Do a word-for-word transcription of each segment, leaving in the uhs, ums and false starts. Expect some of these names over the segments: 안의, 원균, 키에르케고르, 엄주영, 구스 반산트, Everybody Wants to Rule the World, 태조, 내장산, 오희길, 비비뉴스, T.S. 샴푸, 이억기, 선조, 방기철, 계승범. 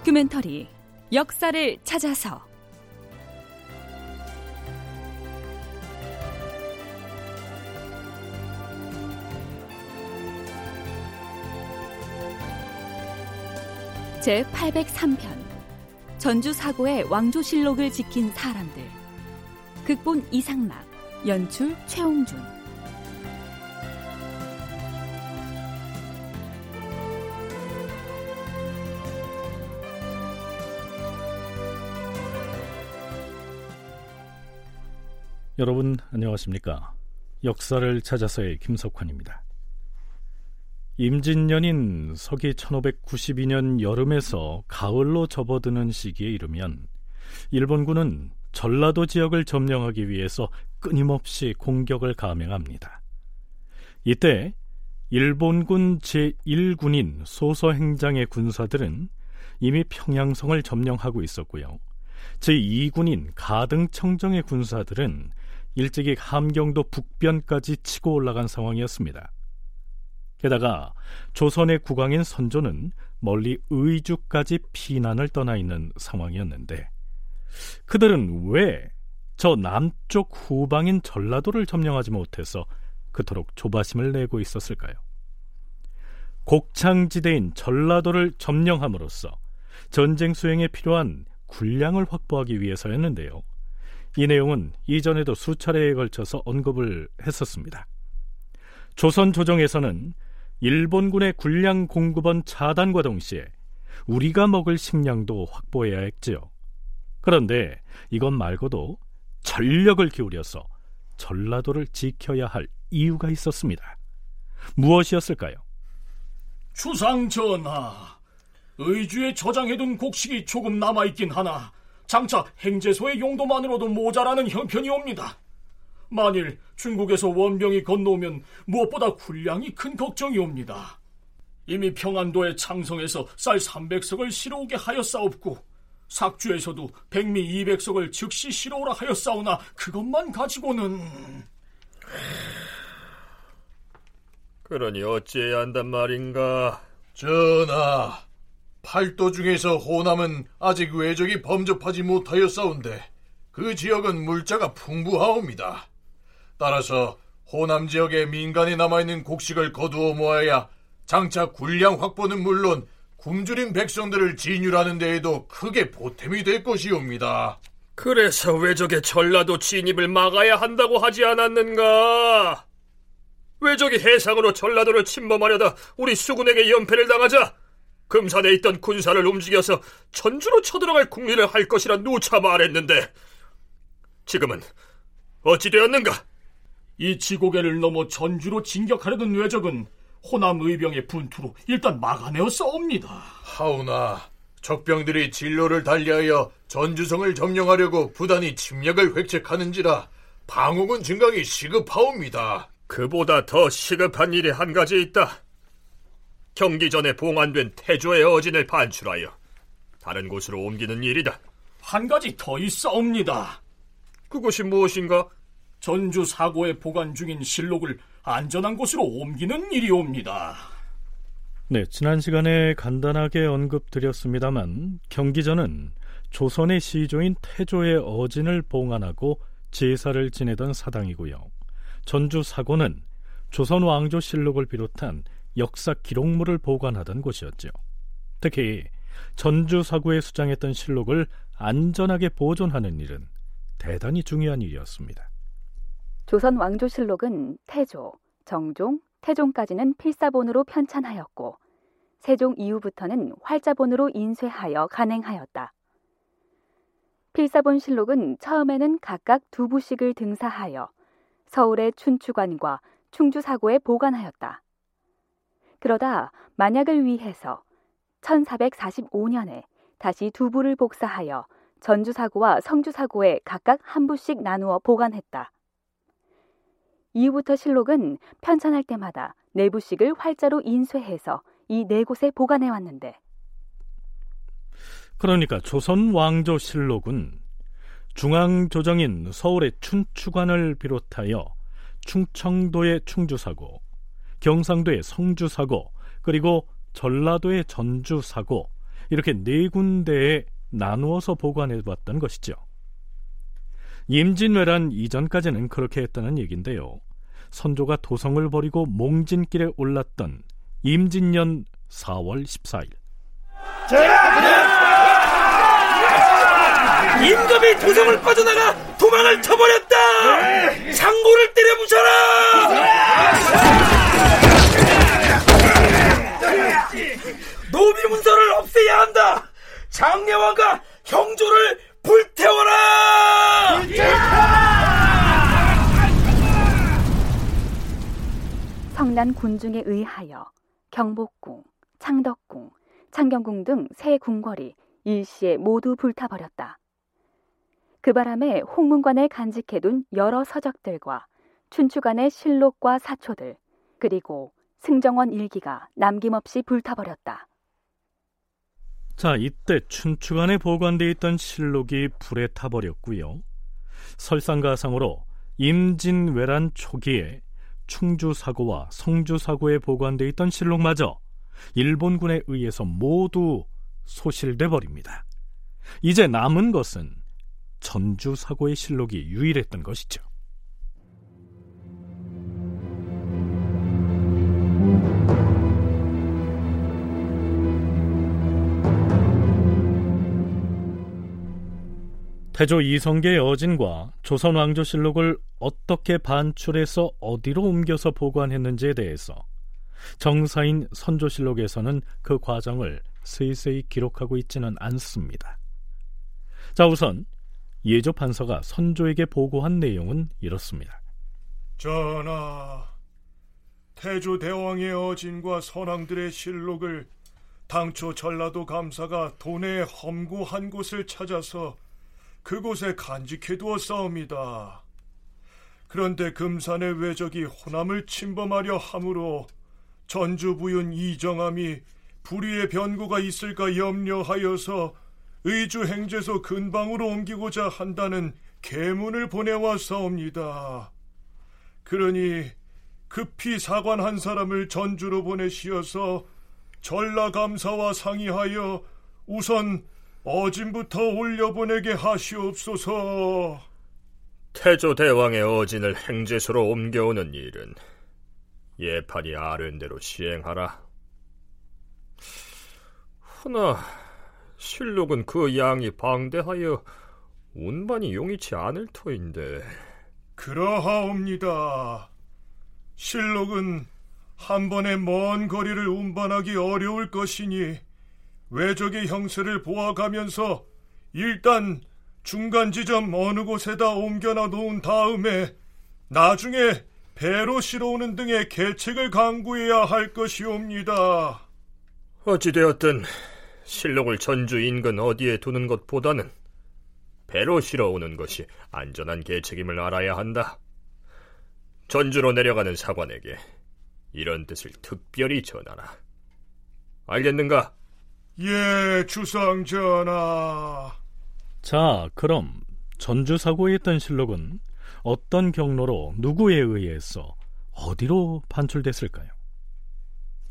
다큐멘터리 역사를 찾아서 제팔백삼편 전주사고의 왕조실록을 지킨 사람들. 극본 이상락, 연출 최홍준. 여러분 안녕하십니까? 역사를 찾아서의 김석환입니다. 임진년인 서기 천오백구십이년 여름에서 가을로 접어드는 시기에 이르면 일본군은 전라도 지역을 점령하기 위해서 끊임없이 공격을 감행합니다. 이때 일본군 제일군인 소서행장의 군사들은 이미 평양성을 점령하고 있었고요, 제이군인 가등청정의 군사들은 일찍이 함경도 북변까지 치고 올라간 상황이었습니다. 게다가 조선의 국왕인 선조는 멀리 의주까지 피난을 떠나 있는 상황이었는데, 그들은 왜 저 남쪽 후방인 전라도를 점령하지 못해서 그토록 조바심을 내고 있었을까요? 곡창지대인 전라도를 점령함으로써 전쟁 수행에 필요한 군량을 확보하기 위해서였는데요. 이 내용은 이전에도 수차례에 걸쳐서 언급을 했었습니다. 조선 조정에서는 일본군의 군량 공급원 차단과 동시에 우리가 먹을 식량도 확보해야 했지요. 그런데 이것 말고도 전력을 기울여서 전라도를 지켜야 할 이유가 있었습니다. 무엇이었을까요? 주상전하, 의주에 저장해둔 곡식이 조금 남아있긴 하나 장차 행제소의 용도만으로도 모자라는 형편이옵니다. 만일 중국에서 원병이 건너오면 무엇보다 군량이 큰 걱정이옵니다. 이미 평안도의 창성에서 쌀 삼백석을 실어오게 하였사옵고 삭주에서도 백미 이백석을 즉시 실어오라 하였사오나 그것만 가지고는... 그러니 어찌해야 한단 말인가? 전하, 팔도 중에서 호남은 아직 외적이 범접하지 못하였사온데 그 지역은 물자가 풍부하옵니다. 따라서 호남 지역에 민간에 남아있는 곡식을 거두어 모아야 장차 군량 확보는 물론 굶주린 백성들을 진율하는 데에도 크게 보탬이 될 것이옵니다. 그래서 외적의 전라도 진입을 막아야 한다고 하지 않았는가? 외적이 해상으로 전라도를 침범하려다 우리 수군에게 연패를 당하자 금산에 있던 군사를 움직여서 전주로 쳐들어갈 국리를 할 것이라 누차 말했는데 지금은 어찌 되었는가? 이 지고개를 넘어 전주로 진격하려던 외적은 호남 의병의 분투로 일단 막아내었사옵니다. 하오나 적병들이 진로를 달리하여 전주성을 점령하려고 부단히 침략을 획책하는지라 방공은 증강이 시급하옵니다. 그보다 더 시급한 일이 한 가지 있다. 경기 전에 봉안된 태조의 어진을 반출하여 다른 곳으로 옮기는 일이다. 한 가지 더 있사옵니다. 그것이 무엇인가? 전주 사고에 보관 중인 실록을 안전한 곳으로 옮기는 일이옵니다. 네, 지난 시간에 간단하게 언급드렸습니다만 경기전은 조선의 시조인 태조의 어진을 봉안하고 제사를 지내던 사당이고요, 전주 사고는 조선 왕조 실록을 비롯한 역사 기록물을 보관하던 곳이었죠. 특히 전주사고에 수장했던 실록을 안전하게 보존하는 일은 대단히 중요한 일이었습니다. 조선 왕조실록은 태조, 정종, 태종까지는 필사본으로 편찬하였고 세종 이후부터는 활자본으로 인쇄하여 간행하였다. 필사본 실록은 처음에는 각각 두 부씩을 등사하여 서울의 춘추관과 충주사고에 보관하였다. 그러다 만약을 위해서 천사백사십오년에 다시 두 부를 복사하여 전주사고와 성주사고에 각각 한 부씩 나누어 보관했다. 이후부터 실록은 편찬할 때마다 네 부씩을 활자로 인쇄해서 이 네 곳에 보관해왔는데, 그러니까 조선 왕조 실록은 중앙조정인 서울의 춘추관을 비롯하여 충청도의 충주사고, 경상도의 성주사고, 그리고 전라도의 전주사고, 이렇게 네 군데에 나누어서 보관해왔던 것이죠. 임진왜란 이전까지는 그렇게 했다는 얘기인데요. 선조가 도성을 버리고 몽진길에 올랐던 임진년 사월 십사일, 임금이 도성을 빠져나가 도망을 쳐버렸다! 창고를 때려 부셔라! 노비 문서를 없애야 한다! 장례왕과 형조를 불태워라! 성난 군중에 의하여 경복궁, 창덕궁, 창경궁 등 세 궁궐이 일시에 모두 불타버렸다. 그 바람에 홍문관에 간직해둔 여러 서적들과 춘추관의 실록과 사초들, 그리고 승정원 일기가 남김없이 불타버렸다. 자, 이때 춘추관에 보관돼 있던 실록이 불에 타버렸고요. 설상가상으로 임진왜란 초기에 충주사고와 성주사고에 보관돼 있던 실록마저 일본군에 의해서 모두 소실돼 버립니다. 이제 남은 것은 전주사고의 실록이 유일했던 것이죠. 태조 이성계의 어진과 조선왕조 실록을 어떻게 반출해서 어디로 옮겨서 보관했는지에 대해서 정사인 선조실록에서는 그 과정을 세세히 기록하고 있지는 않습니다. 자, 우선 예조 판서가 선조에게 보고한 내용은 이렇습니다. 전하, 태조 대왕의 어진과 선왕들의 실록을 당초 전라도 감사가 도내의 험고한 곳을 찾아서 그곳에 간직해두었사옵니다. 그런데 금산의 왜적이 호남을 침범하려 함으로 전주부윤 이정함이 불의의 변고가 있을까 염려하여서 의주행제소 근방으로 옮기고자 한다는 계문을 보내왔사옵니다. 그러니 급히 사관 한 사람을 전주로 보내시어서 전라감사와 상의하여 우선 어진부터 올려보내게 하시옵소서. 태조 대왕의 어진을 행제소로 옮겨오는 일은 예팔이 아른대로 시행하라. 허나 실록은 그 양이 방대하여 운반이 용이치 않을 터인데. 그러하옵니다. 실록은 한 번에 먼 거리를 운반하기 어려울 것이니 왜적의 형세를 보아가면서 일단 중간 지점 어느 곳에다 옮겨놔 놓은 다음에 나중에 배로 실어오는 등의 계책을 강구해야 할 것이옵니다. 어찌되었든 실록을 전주 인근 어디에 두는 것보다는 배로 실어오는 것이 안전한 계책임을 알아야 한다. 전주로 내려가는 사관에게 이런 뜻을 특별히 전하라. 알겠는가? 예, 주상 전하. 자, 그럼 전주사고에 있던 실록은 어떤 경로로 누구에 의해서 어디로 반출됐을까요?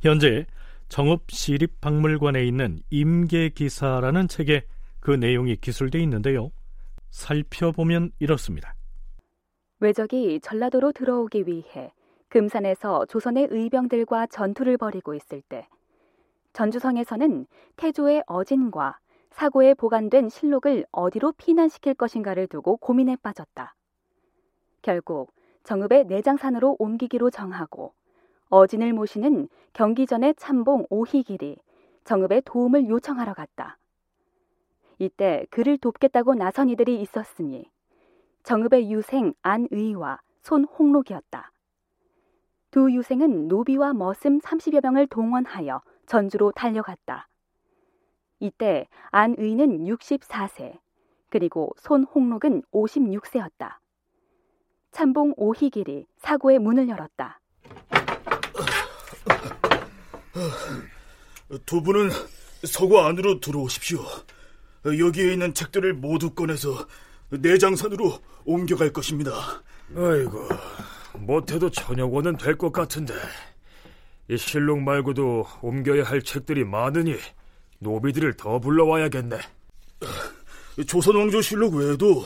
현재 정읍시립박물관에 있는 임계기사라는 책에 그 내용이 기술되어 있는데요. 살펴보면 이렇습니다. 왜적이 전라도로 들어오기 위해 금산에서 조선의 의병들과 전투를 벌이고 있을 때 전주성에서는 태조의 어진과 사고에 보관된 실록을 어디로 피난시킬 것인가를 두고 고민에 빠졌다. 결국 정읍의 내장산으로 옮기기로 정하고 어진을 모시는 경기전의 참봉 오희길이 정읍의 도움을 요청하러 갔다. 이때 그를 돕겠다고 나선 이들이 있었으니 정읍의 유생 안의와 손홍록이었다. 두 유생은 노비와 머슴 삼십여 명을 동원하여 전주로 달려갔다. 이때 안의는 육십사세, 그리고 손홍록은 오십육세였다. 참봉 오희길이 사고의 문을 열었다. 두 분은 서고 안으로 들어오십시오. 여기에 있는 책들을 모두 꺼내서 내장산으로 옮겨갈 것입니다. 아이고, 못해도 저녁원은 될 것 같은데 이 실록 말고도 옮겨야 할 책들이 많으니 노비들을 더 불러와야겠네. 조선왕조실록 외에도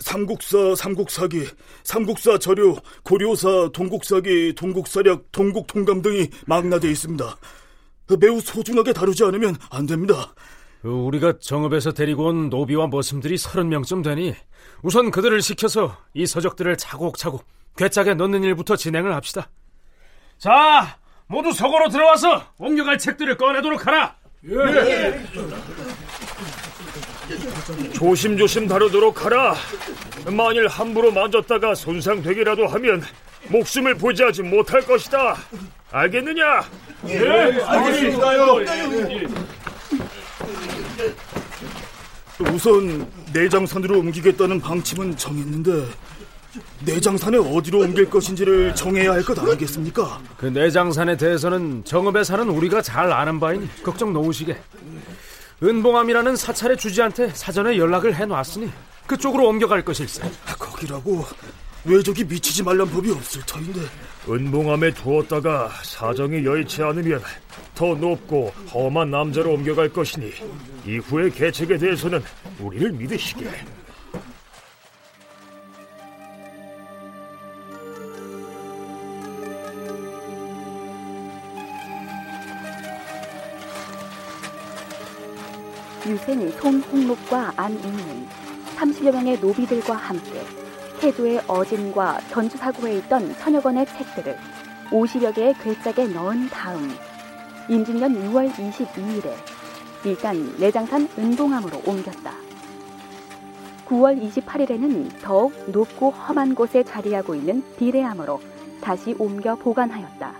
삼국사, 삼국사기, 삼국사 저료, 고려사, 동국사기, 동국사략, 동국통감 등이 망라되어 있습니다. 매우 소중하게 다루지 않으면 안 됩니다. 우리가 정읍에서 데리고 온 노비와 머슴들이 서른 명쯤 되니 우선 그들을 시켜서 이 서적들을 차곡차곡 괴짝에 넣는 일부터 진행을 합시다. 자, 모두 서고로 들어와서 옮겨갈 책들을 꺼내도록 하라. 예. 예. 조심조심 다루도록 하라. 만일 함부로 만졌다가 손상되기라도 하면 목숨을 보지하지 못할 것이다. 알겠느냐? 예, 예. 알겠습니다요. 우선 내장산으로 옮기겠다는 방침은 정했는데 내장산에 어디로 옮길 것인지를 정해야 할 것 아니겠습니까? 그 내장산에 대해서는 정읍에 사는 우리가 잘 아는 바이니 걱정 놓으시게. 은봉암이라는 사찰의 주지한테 사전에 연락을 해놨으니 그쪽으로 옮겨갈 것일세. 거기라고 왜적이 미치지 말란 법이 없을 터인데. 은봉암에 두었다가 사정이 여의치 않으면 더 높고 험한 남자로 옮겨갈 것이니 이후의 계책에 대해서는 우리를 믿으시게. 유생 송홍록과 안익는 삼십여 명의 노비들과 함께 태조의 어진과 전주사고에 있던 천여 권의 책들을 오십여 개의 괴짝에 넣은 다음 임진년 유월 이십이일에 일단 내장산 은봉암으로 옮겼다. 구월 이십팔일에는 더욱 높고 험한 곳에 자리하고 있는 비례암으로 다시 옮겨 보관하였다.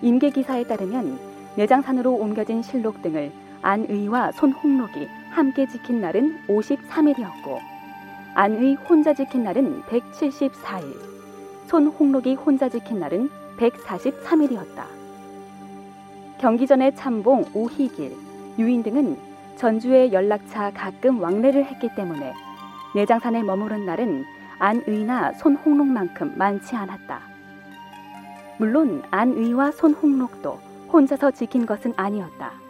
임계기사에 따르면 내장산으로 옮겨진 실록 등을 안의와 손홍록이 함께 지킨 날은 오십삼일이었고 안의 혼자 지킨 날은 백칠십사일, 손홍록이 혼자 지킨 날은 백사십삼일이었다. 경기전의 참봉 오희길, 유인 등은 전주의 연락차 가끔 왕래를 했기 때문에 내장산에 머무른 날은 안의나 손홍록만큼 많지 않았다. 물론 안의와 손홍록도 혼자서 지킨 것은 아니었다.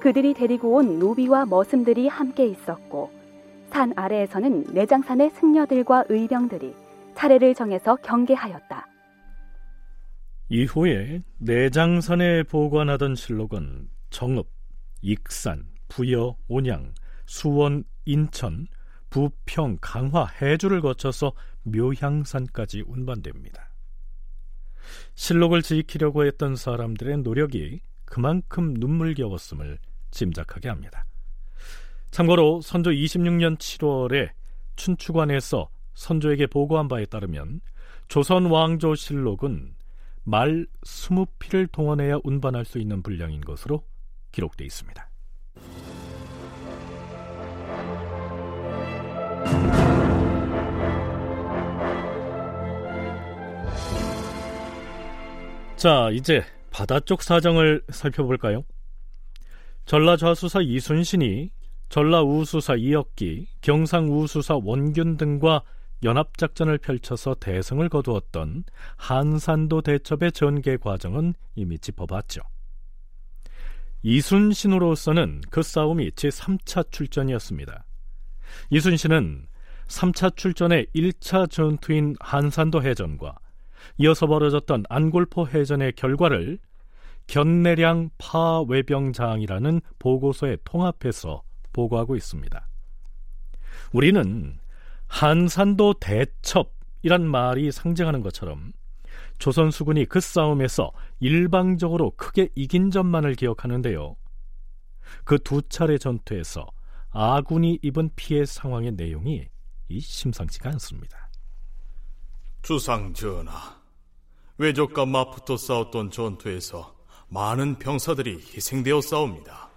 그들이 데리고 온 노비와 머슴들이 함께 있었고 산 아래에서는 내장산의 승려들과 의병들이 차례를 정해서 경계하였다. 이후에 내장산에 보관하던 실록은 정읍, 익산, 부여, 온양, 수원, 인천, 부평, 강화, 해주를 거쳐서 묘향산까지 운반됩니다. 실록을 지키려고 했던 사람들의 노력이 그만큼 눈물겨웠음을 짐작하게 합니다. 참고로 선조 이십육년 칠월에 춘추관에서 선조에게 보고한 바에 따르면 조선 왕조 실록은 말 스무 피를 동원해야 운반할 수 있는 분량인 것으로 기록되어 있습니다. 자, 이제 바다 쪽 사정을 살펴볼까요? 전라좌수사 이순신이 전라우수사 이억기, 경상우수사 원균 등과 연합작전을 펼쳐서 대승을 거두었던 한산도 대첩의 전개 과정은 이미 짚어봤죠. 이순신으로서는 그 싸움이 제삼차 출전이었습니다. 이순신은 삼차 출전의 일차 전투인 한산도 해전과 이어서 벌어졌던 안골포 해전의 결과를 견내량 파외병장이라는 보고서에 통합해서 보고하고 있습니다. 우리는 한산도 대첩이란 말이 상징하는 것처럼 조선 수군이 그 싸움에서 일방적으로 크게 이긴 점만을 기억하는데요, 그 두 차례 전투에서 아군이 입은 피해 상황의 내용이 이 심상치가 않습니다. 주상 전하, 외적과 맞붙어 싸웠던 전투에서 많은 병사들이 희생되어 싸웁니다.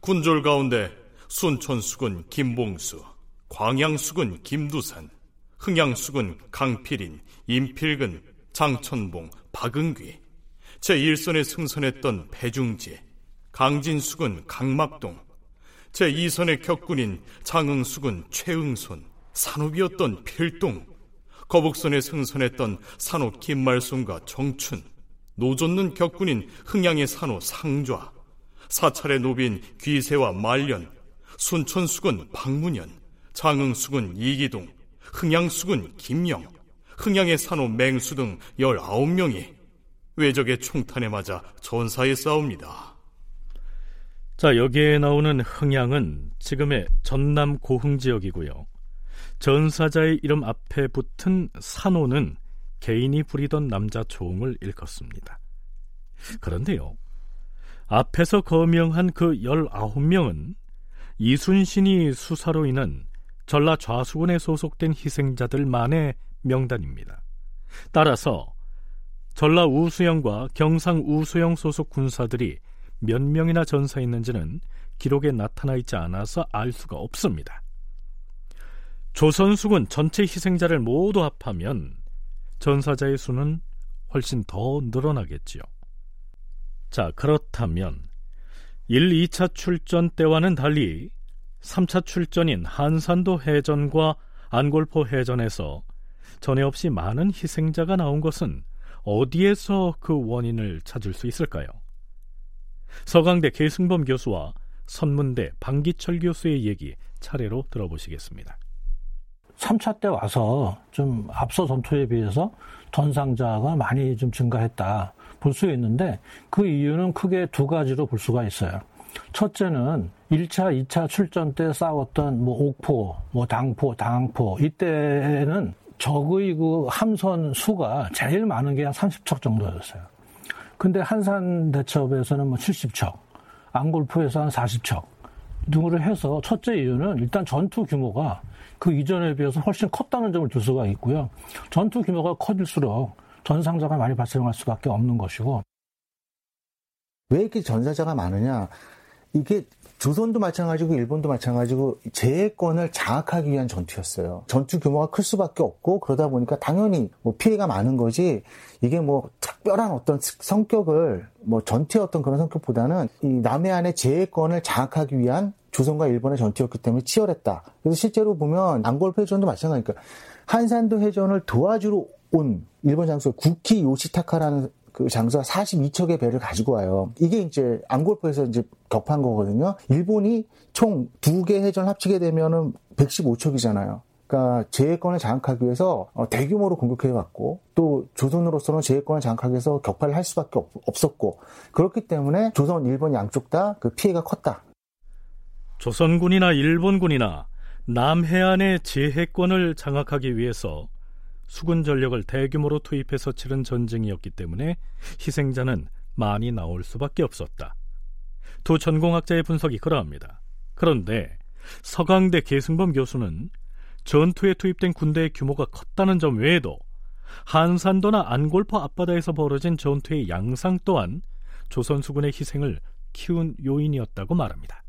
군졸 가운데 순천수군 김봉수, 광양수군 김두산, 흥양수군 강필인, 임필근, 장천봉, 박은귀, 제일선에 승선했던 배중재, 강진수군 강막동, 제이선의 격군인 장흥수군 최응손, 산옥이었던 필동, 거북선에 승선했던 산호 김말손과 정춘, 노젓는 격군인 흥양의 산호 상좌, 사찰의 노비인 귀세와 말년, 순천숙은 박문현, 장흥숙은 이기동, 흥양숙은 김영, 흥양의 산호 맹수 등 열아홉 명이 외적의 총탄에 맞아 전사에 싸웁니다. 자, 여기에 나오는 흥양은 지금의 전남 고흥 지역이고요, 전사자의 이름 앞에 붙은 산호는 개인이 부리던 남자 조홍을 일컫습니다. 그런데요, 앞에서 거명한 그 열아홉 명은 이순신이 수사로 인한 전라 좌수군에 소속된 희생자들만의 명단입니다. 따라서 전라 우수영과 경상 우수영 소속 군사들이 몇 명이나 전사했는지는 기록에 나타나 있지 않아서 알 수가 없습니다. 조선수군 전체 희생자를 모두 합하면 전사자의 수는 훨씬 더 늘어나겠지요. 자, 그렇다면 일, 이 차 출전 때와는 달리 삼 차 출전인 한산도 해전과 안골포 해전에서 전에 없이 많은 희생자가 나온 것은 어디에서 그 원인을 찾을 수 있을까요? 서강대 계승범 교수와 선문대 방기철 교수의 얘기 차례로 들어보시겠습니다. 삼 차 때 와서 좀 앞서 전투에 비해서 전상자가 많이 좀 증가했다 볼 수 있는데, 그 이유는 크게 두 가지로 볼 수가 있어요. 첫째는 일 차, 이 차 출전 때 싸웠던 뭐 옥포, 뭐 당포, 당항포, 이때는 적의 그 함선 수가 제일 많은 게 한 삼십 척 정도였어요. 근데 한산 대첩에서는 뭐 칠십 척, 안골포에서 한 사십 척 등을 해서, 첫째 이유는 일단 전투 규모가 그 이전에 비해서 훨씬 컸다는 점을 들 수가 있고요. 전투 규모가 커질수록 전상자가 많이 발생할 수밖에 없는 것이고. 왜 이렇게 전사자가 많으냐? 이게 조선도 마찬가지고 일본도 마찬가지고 재해권을 장악하기 위한 전투였어요. 전투 규모가 클 수밖에 없고, 그러다 보니까 당연히 뭐 피해가 많은 거지, 이게 뭐 특별한 어떤 성격을, 뭐 전투의 어떤 그런 성격보다는 이 남해안의 재해권을 장악하기 위한 조선과 일본의 전투였기 때문에 치열했다. 그래서 실제로 보면 안골포 해전도 마찬가지니까 한산도 해전을 도와주러 온 일본 장수 구키 요시타카라는 그 장수가 사십이 척의 배를 가지고 와요. 이게 이제 안골포에서 이제 격파한 거거든요. 일본이 총 두 개 해전 합치게 되면은 백십오 척이잖아요. 그러니까 제해권을 장악하기 위해서 대규모로 공격해왔고, 또 조선으로서는 제해권을 장악하기 위해서 격파를 할 수밖에 없, 없었고, 그렇기 때문에 조선, 일본 양쪽 다 그 피해가 컸다. 조선군이나 일본군이나 남해안의 제해권을 장악하기 위해서 수군 전력을 대규모로 투입해서 치른 전쟁이었기 때문에 희생자는 많이 나올 수밖에 없었다. 두 전공학자의 분석이 그러합니다. 그런데 서강대 계승범 교수는 전투에 투입된 군대의 규모가 컸다는 점 외에도 한산도나 안골포 앞바다에서 벌어진 전투의 양상 또한 조선 수군의 희생을 키운 요인이었다고 말합니다.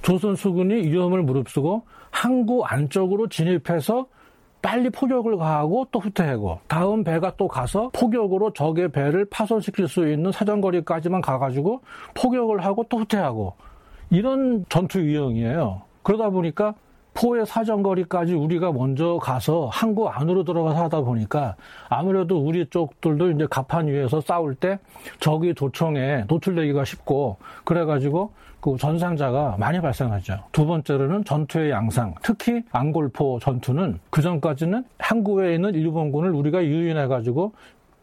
조선 수군이 위험을 무릅쓰고 항구 안쪽으로 진입해서 빨리 포격을 가하고 또 후퇴하고, 다음 배가 또 가서 포격으로 적의 배를 파손시킬 수 있는 사정거리까지만 가가지고 포격을 하고 또 후퇴하고, 이런 전투 유형이에요. 그러다 보니까 포의 사정거리까지 우리가 먼저 가서 항구 안으로 들어가서 하다 보니까 아무래도 우리 쪽들도 이제 갑판 위에서 싸울 때 적의 도청에 노출되기가 쉽고, 그래가지고 그 전상자가 많이 발생하죠. 두 번째로는 전투의 양상, 특히 안골포 전투는 그전까지는 항구에 있는 일본군을 우리가 유인해가지고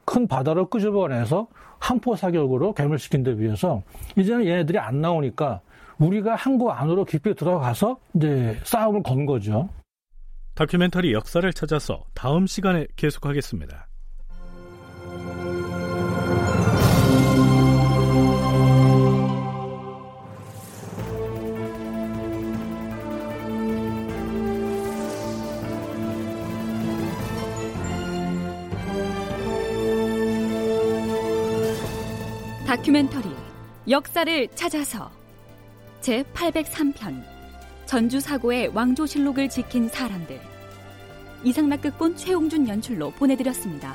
큰 바다로 끄집어내서 함포 사격으로 괴멸시킨 데 비해서 이제는 얘네들이 안 나오니까 우리가 항구 안으로 깊이 들어가서 이제 싸움을 건 거죠. 다큐멘터리 역사를 찾아서 다음 시간에 계속하겠습니다. 다큐멘터리 역사를 찾아서 제팔백삼 편 전주사고의 왕조실록을 지킨 사람들, 이상락극본 최홍준 연출로 보내드렸습니다.